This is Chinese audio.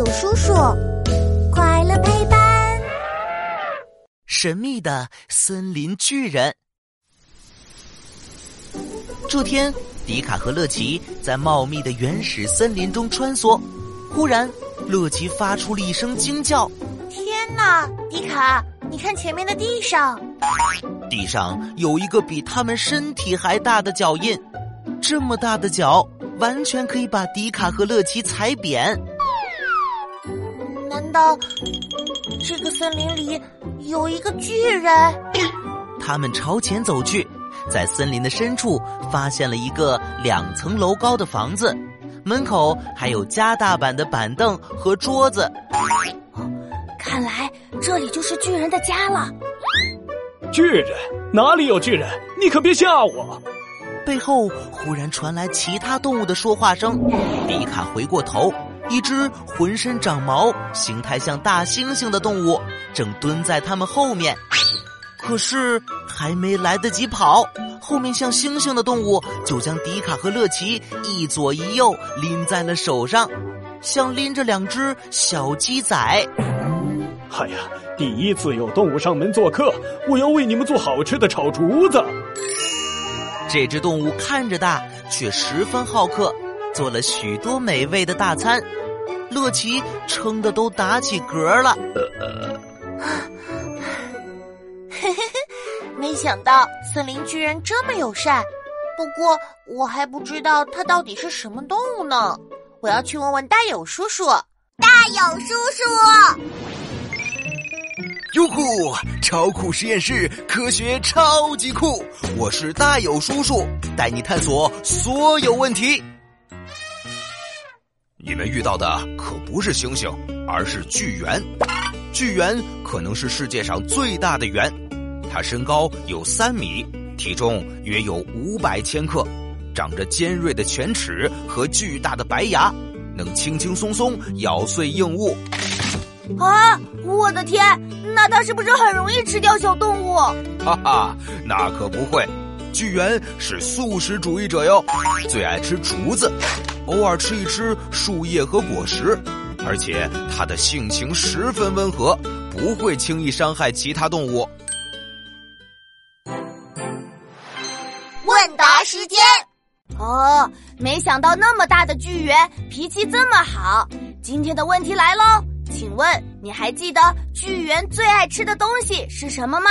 柳叔叔，快乐陪伴。神秘的森林巨人。这天，迪卡和乐奇在茂密的原始森林中穿梭，忽然，乐奇发出了一声惊叫：“天哪，迪卡，你看前面的地上！”地上有一个比他们身体还大的脚印，这么大的脚完全可以把迪卡和乐奇踩扁。难道这个森林里有一个巨人？他们朝前走去，在森林的深处发现了一个2层楼高的房子，门口还有加大版的板凳和桌子。看来这里就是巨人的家了。巨人？哪里有巨人？你可别吓我！背后忽然传来其他动物的说话声，迪卡回过头，一只浑身长毛、形态像大猩猩的动物正蹲在他们后面。可是还没来得及跑，后面像猩猩的动物就将迪卡和乐奇一左一右拎在了手上，像拎着2只小鸡仔。哎呀，第一次有动物上门做客，我要为你们做好吃的炒竹子。这只动物看着大，却十分好客，做了许多美味的大餐。乐奇撑得都打起嗝了。没想到森林巨人这么友善，不过我还不知道它到底是什么动物呢。我要去问问大友叔叔。大友叔叔！优酷超酷实验室，科学超级酷！我是大友叔叔，带你探索所有问题。你们遇到的可不是猩猩，而是巨猿。巨猿可能是世界上最大的猿，它身高有3米，体重约有500千克，长着尖锐的犬齿和巨大的白牙，能轻轻松松咬碎硬物。啊！我的天，那它是不是很容易吃掉小动物？哈哈，那可不会。巨猿是素食主义者哟，最爱吃竹子，偶尔吃一吃树叶和果实。而且它的性情十分温和，不会轻易伤害其他动物。问答时间。哦，没想到那么大的巨猿脾气这么好。今天的问题来喽。请问你还记得巨猿最爱吃的东西是什么吗？